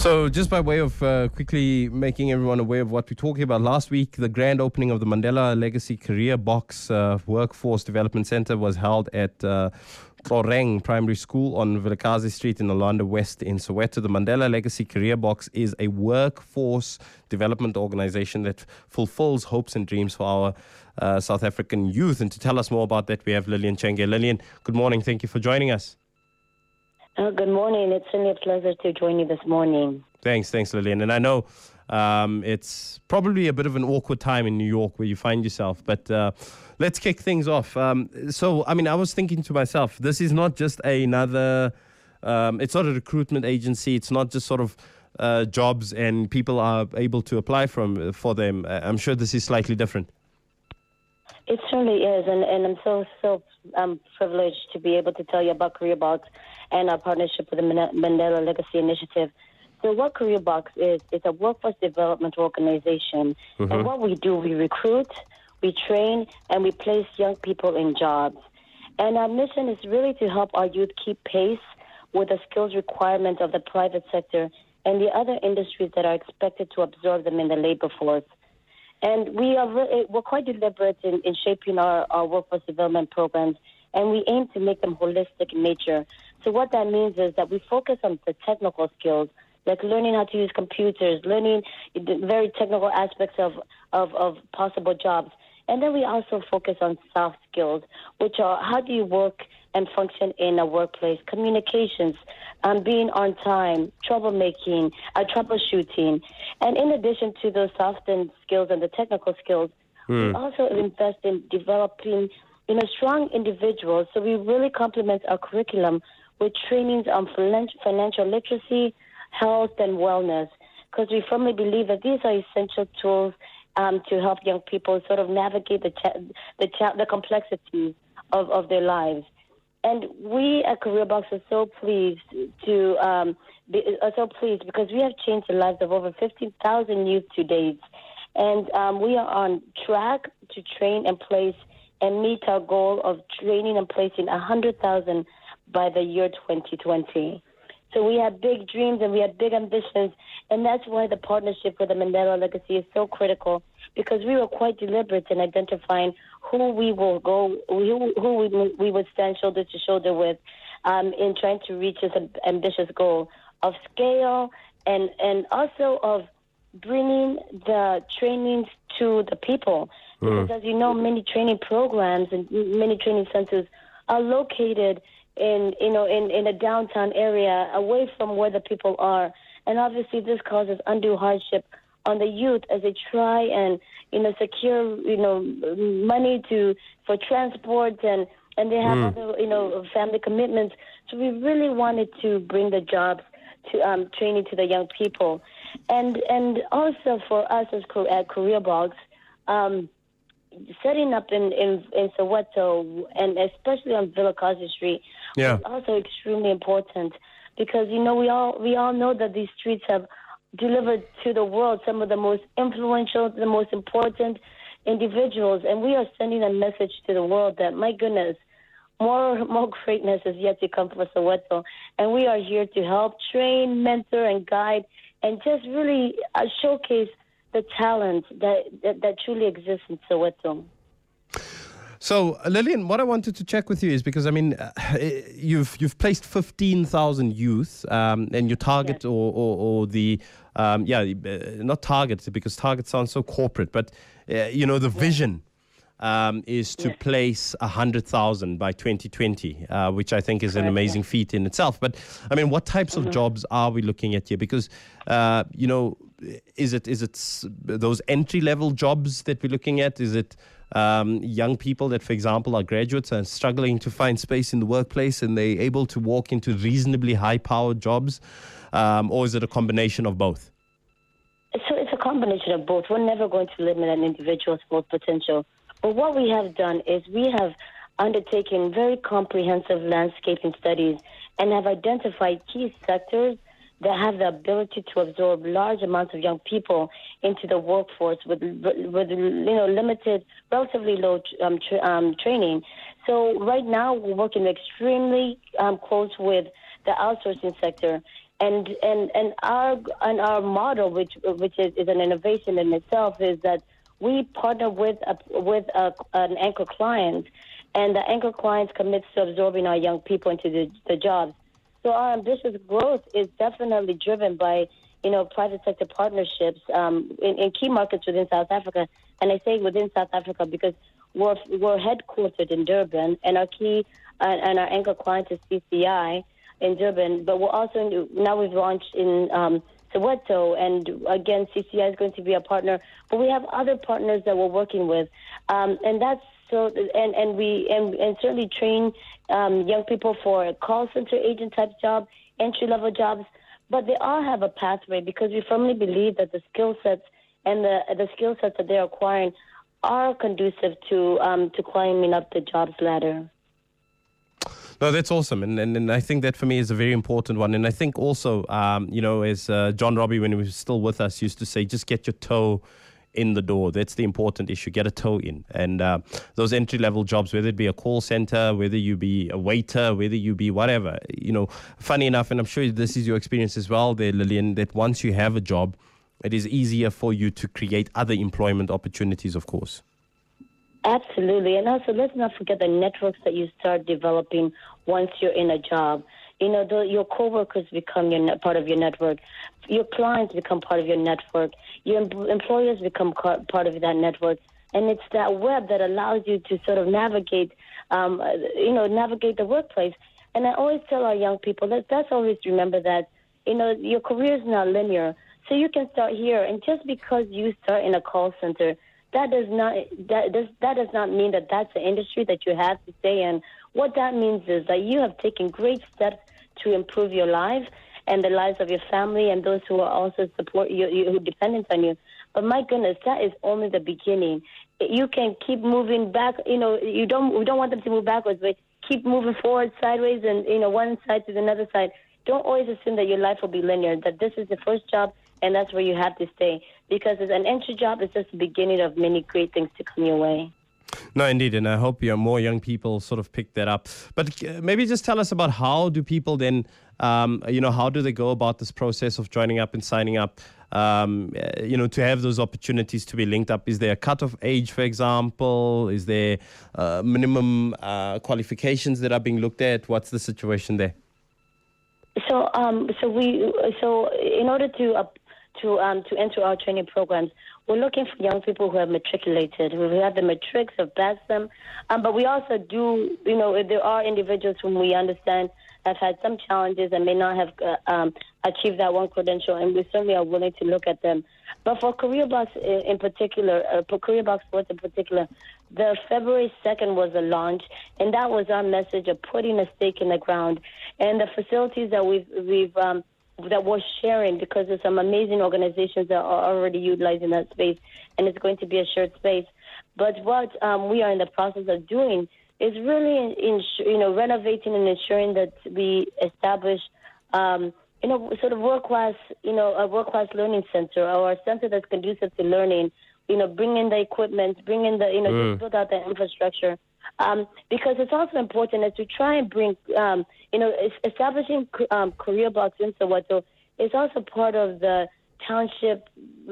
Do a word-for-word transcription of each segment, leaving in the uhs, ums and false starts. So just by way of uh, quickly making everyone aware of what we're talking about, last week the grand opening of the Mandela Legacy Career Box uh, Workforce Development Center was held at uh, Thloreng Primary School on Vilakazi Street in Orlando West in Soweto. The Mandela Legacy Career Box is a workforce development organization that fulfills hopes and dreams for our uh, South African youth. And to tell us more about that, we have Lilian Chenge. Lilian, good morning. Thank you for joining us. Oh, good morning. It's really a pleasure to join you this morning. Thanks, thanks, Lilian. And I know um, it's probably a bit of an awkward time in New York where you find yourself, but uh, let's kick things off. Um, so, I mean, I was thinking to myself, this is not just another, um, it's not a recruitment agency. It's not just sort of uh, jobs and people are able to apply from for them. I'm sure this is slightly different. It certainly is, and, and I'm so, so um, privileged to be able to tell you about CareerBox and our partnership with the Mandela Legacy Initiative. So what CareerBox is, it's a workforce development organization. Mm-hmm. And what we do, we recruit, we train, and we place young people in jobs. And our mission is really to help our youth keep pace with the skills requirements of the private sector and the other industries that are expected to absorb them in the labor force. And we are re- we're quite deliberate in, in shaping our, our workforce development programs, and we aim to make them holistic in nature. So what that means is that we focus on the technical skills, like learning how to use computers, learning the very technical aspects of, of, of possible jobs. And then we also focus on soft skills, which are how do you work and function in a workplace, communications, um, being on time, troublemaking, uh, troubleshooting. And in addition to those soft skills and the technical skills, mm. we also invest in developing, you know, strong individuals. So we really complement our curriculum with trainings on financial literacy, health, and wellness, because we firmly believe that these are essential tools um, to help young people sort of navigate the cha- the, cha- the complexities of, of their lives. And we at CareerBox are so pleased to um, be, are so pleased because we have changed the lives of over fifteen thousand youth to date, and um, we are on track to train and place and meet our goal of training and placing one hundred thousand by the year twenty twenty. So we have big dreams and we have big ambitions, and that's why the partnership with the Mandela Legacy is so critical, because we were quite deliberate in identifying who we will go, who, who we, we would stand shoulder to shoulder with um, in trying to reach this ambitious goal of scale and, and also of bringing the trainings to the people. Mm. Because as you know, many training programs and many training centers are located in you know in, in a downtown area away from where the people are, and obviously this causes undue hardship on the youth as they try and you know secure you know money to for transport, and and they have mm. other you know family commitments. So we really wanted to bring the jobs to um, training to the young people, and and also for us as at CareerBox, um, setting up in, in, in Soweto and especially on Vilakazi Street yeah. is also extremely important, because you know we all we all know that these streets have delivered to the world some of the most influential, the most important individuals, and we are sending a message to the world that my goodness, more more greatness is yet to come for Soweto, and we are here to help train, mentor, and guide, and just really uh, showcase the talent that, that, that truly exists in Soweto. So, Lilian, what I wanted to check with you is because, I mean, uh, you've you've placed fifteen thousand youth, um, and your target yes. or, or, or the, um, yeah, not target, because target sounds so corporate, but, uh, you know, the yes. vision um, is to yes. place one hundred thousand by twenty twenty, uh, which I think is Correct. an amazing feat in itself. But, I mean, what types mm-hmm. of jobs are we looking at here? Because, uh, you know, Is it is it those entry-level jobs that we're looking at? Is it um, young people that, for example, are graduates and struggling to find space in the workplace and they're able to walk into reasonably high-powered jobs? Um, or is it a combination of both? So it's a combination of both. We're never going to limit an individual's full potential. But what we have done is we have undertaken very comprehensive landscaping studies and have identified key sectors that have the ability to absorb large amounts of young people into the workforce with, with you know, limited, relatively low um, tra- um, training. So right now we're working extremely um, close with the outsourcing sector, And and and our and our model, which which is, is an innovation in itself, is that we partner with a, with a, an anchor client, and the anchor client commits to absorbing our young people into the, the jobs. So our ambitious growth is definitely driven by, you know, private sector partnerships um, in, in key markets within South Africa. And I say within South Africa because we're we're headquartered in Durban, and our key uh, and our anchor client is C C I in Durban. But we're also now we've launched in Um, Soweto, and again, C C I is going to be a partner, but we have other partners that we're working with, um, and that's so. And, and we and, and certainly train um, young people for call center agent type jobs, entry level jobs, but they all have a pathway because we firmly believe that the skill sets and the the skill sets that they're acquiring are conducive to um, to climbing up the jobs ladder. No, that's awesome. And, and and I think that for me is a very important one. And I think also, um, you know, as uh, John Robbie, when he was still with us, used to say, just get your toe in the door. That's the important issue. Get a toe in. And uh, those entry-level jobs, whether it be a call center, whether you be a waiter, whether you be whatever, you know, funny enough, and I'm sure this is your experience as well there, Lillian, that once you have a job, it is easier for you to create other employment opportunities, of course. Absolutely. And also, let's not forget the networks that you start developing once you're in a job. You know, the, your coworkers become your part of your network. Your clients become part of your network. Your em- employers become car- part of that network. And it's that web that allows you to sort of navigate, um, you know, navigate the workplace. And I always tell our young people, that, let's always remember that, you know, your career is not linear. So you can start here. And just because you start in a call center, That does not that does that does not mean that that's the industry that you have to stay in. What that means is that you have taken great steps to improve your life and the lives of your family and those who are also support you, who are dependent on you. But my goodness, that is only the beginning. You can keep moving back. You know, you don't we don't want them to move backwards, but keep moving forward, sideways, and you know, one side to the other side. Don't always assume that your life will be linear. That this is the first job. And that's where you have to stay, because as an entry job is just the beginning of many great things to come your way. No, indeed. And I hope you more young people sort of pick that up. But maybe just tell us about how do people then, um, you know, how do they go about this process of joining up and signing up, um, you know, to have those opportunities to be linked up? Is there a cutoff age, for example? Is there uh, minimum uh, qualifications that are being looked at? What's the situation there? So, um, so we, so in order to uh, to um, to enter our training programs, we're looking for young people who have matriculated, who have the matrics of passed them. Um, but we also do, you know, there are individuals whom we understand have had some challenges and may not have uh, um, achieved that one credential, and we certainly are willing to look at them. But for CareerBox in particular, uh, for CareerBox Sports in particular, the February second was the launch, and that was our message of putting a stake in the ground. And the facilities that we've we've um, that we're sharing, because there's some amazing organizations that are already utilizing that space, and it's going to be a shared space. But what um, we are in the process of doing is really, in, you know, renovating and ensuring that we establish, um, you know, sort of world-class, you know, a world-class learning center or a center that's conducive to learning. You know, bring in the equipment, bring in the, you know, mm. just build out the infrastructure. Um, because it's also important as we try and bring, um, you know, establishing um, CareerBox in Soweto is also part of the township,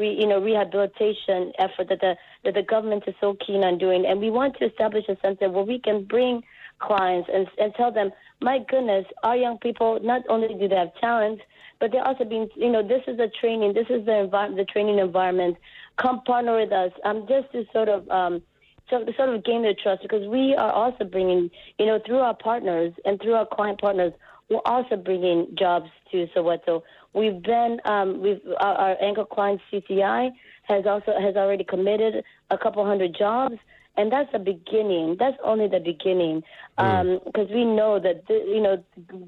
re, you know, rehabilitation effort that the that the government is so keen on doing. And we want to establish a center where we can bring clients and, and tell them, my goodness, our young people, not only do they have talent, but they're also being, you know, this is the training, this is the envi- the training environment. Come partner with us, um, just to sort of um, So to sort of gain their trust, because we are also bringing, you know, through our partners and through our client partners, we're also bringing jobs to Soweto. We've been, um, we've our, our anchor client C C I has also has already committed a couple hundred jobs, and that's the beginning. That's only the beginning, because um, mm. we know that the, you know,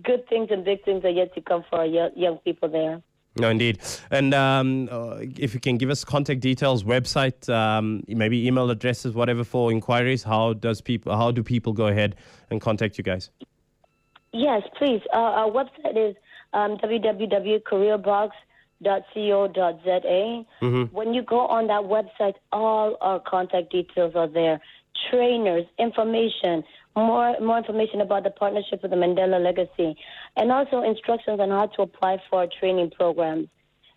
good things and big things are yet to come for our young, young people there. No, indeed. And um, if you can give us contact details, website, um, maybe email addresses, whatever, for inquiries. How does people? How do people go ahead and contact you guys? Yes, please. Uh, our website is um, w w w dot careerbox dot co dot z a. Mm-hmm. When you go on that website, all our contact details are there. Trainers, information. more more information about the partnership with the Mandela Legacy, and also instructions on how to apply for training programs.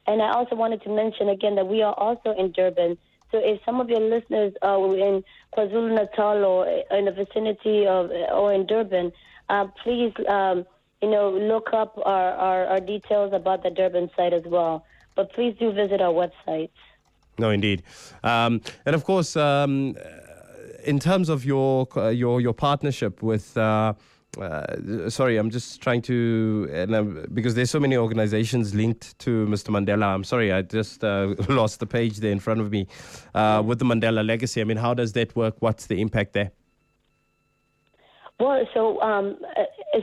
And I also wanted to mention again that we are also in Durban. So if some of your listeners are in KwaZulu-Natal or in the vicinity of or in Durban, uh, please um, you know look up our, our, our details about the Durban site as well. But please do visit our website. No, indeed, um, and of course, um, in terms of your uh, your your partnership with. Uh, Uh, sorry, I'm just trying to, and I'm, because there's so many organizations linked to Mister Mandela. I'm sorry, I just uh, lost the page there in front of me. Uh, with the Mandela Legacy, I mean, how does that work? What's the impact there? Well, so um,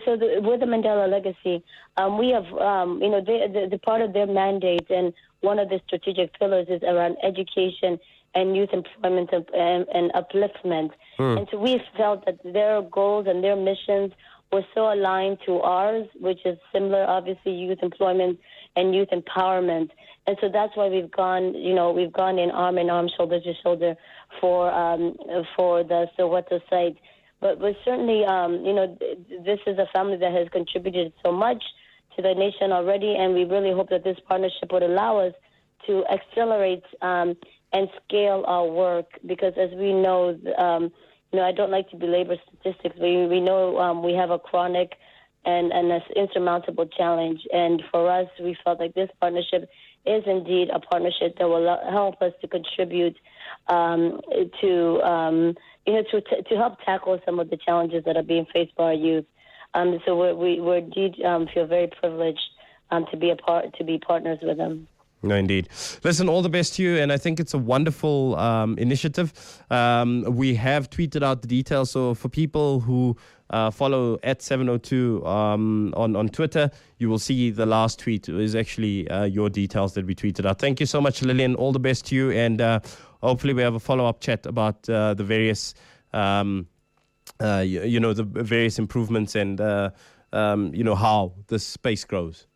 so the, with the Mandela Legacy, um, we have, um, you know, they, the, the part of their mandate and one of the strategic pillars is around education and youth employment and, and upliftment. Mm. And so we felt that their goals and their missions were so aligned to ours, which is similar, obviously, youth employment and youth empowerment. And so that's why we've gone, you know, we've gone in arm in arm, shoulder to shoulder for um, for the Soweto site. But we're certainly, um, you know, this is a family that has contributed so much to the nation already, and we really hope that this partnership would allow us to accelerate um, and scale our work, because as we know, um, you know, I don't like to belabor statistics. We we know um, we have a chronic and and an insurmountable challenge, and for us, we felt like this partnership is indeed a partnership that will help us to contribute um, to um, you know to to help tackle some of the challenges that are being faced by our youth. Um, so we're, we we indeed um, feel very privileged um, to be a part to be partners with them. No, indeed. Listen, all the best to you, and I think it's a wonderful um, initiative. Um, we have tweeted out the details, so for people who uh, follow at seven oh two um, on, on Twitter, you will see the last tweet is actually uh, your details that we tweeted out. Thank you so much, Lillian. All the best to you, and uh, hopefully we have a follow-up chat about uh, the various, um, uh, you, you know, the various improvements and, uh, um, you know, how this space grows.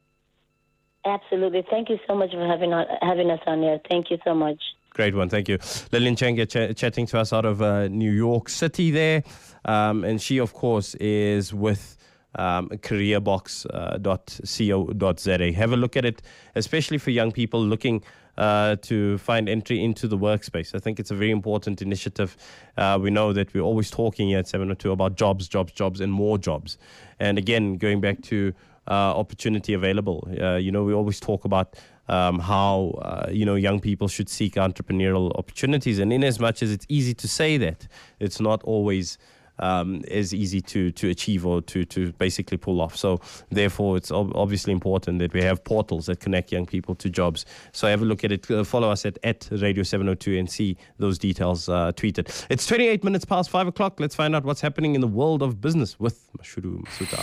Absolutely. Thank you so much for having on, having us on here. Thank you so much. Great one. Thank you. Lilian Chenge ch- chatting to us out of uh, New York City there. Um, and she, of course, is with um, career box dot co dot za. Have a look at it, especially for young people looking uh, to find entry into the workspace. I think it's a very important initiative. Uh, we know that we're always talking here at seven oh two about jobs, jobs, jobs, and more jobs. And again, going back to Uh, opportunity available. Uh, you know, we always talk about um, how, uh, you know, young people should seek entrepreneurial opportunities. And in as much as it's easy to say that, it's not always um, as easy to, to achieve or to, to basically pull off. So therefore, it's ob- obviously important that we have portals that connect young people to jobs. So have a look at it. Uh, follow us at, at Radio seven oh two and see those details uh, tweeted. It's twenty-eight minutes past five o'clock. Let's find out what's happening in the world of business with Mashudu Masuta.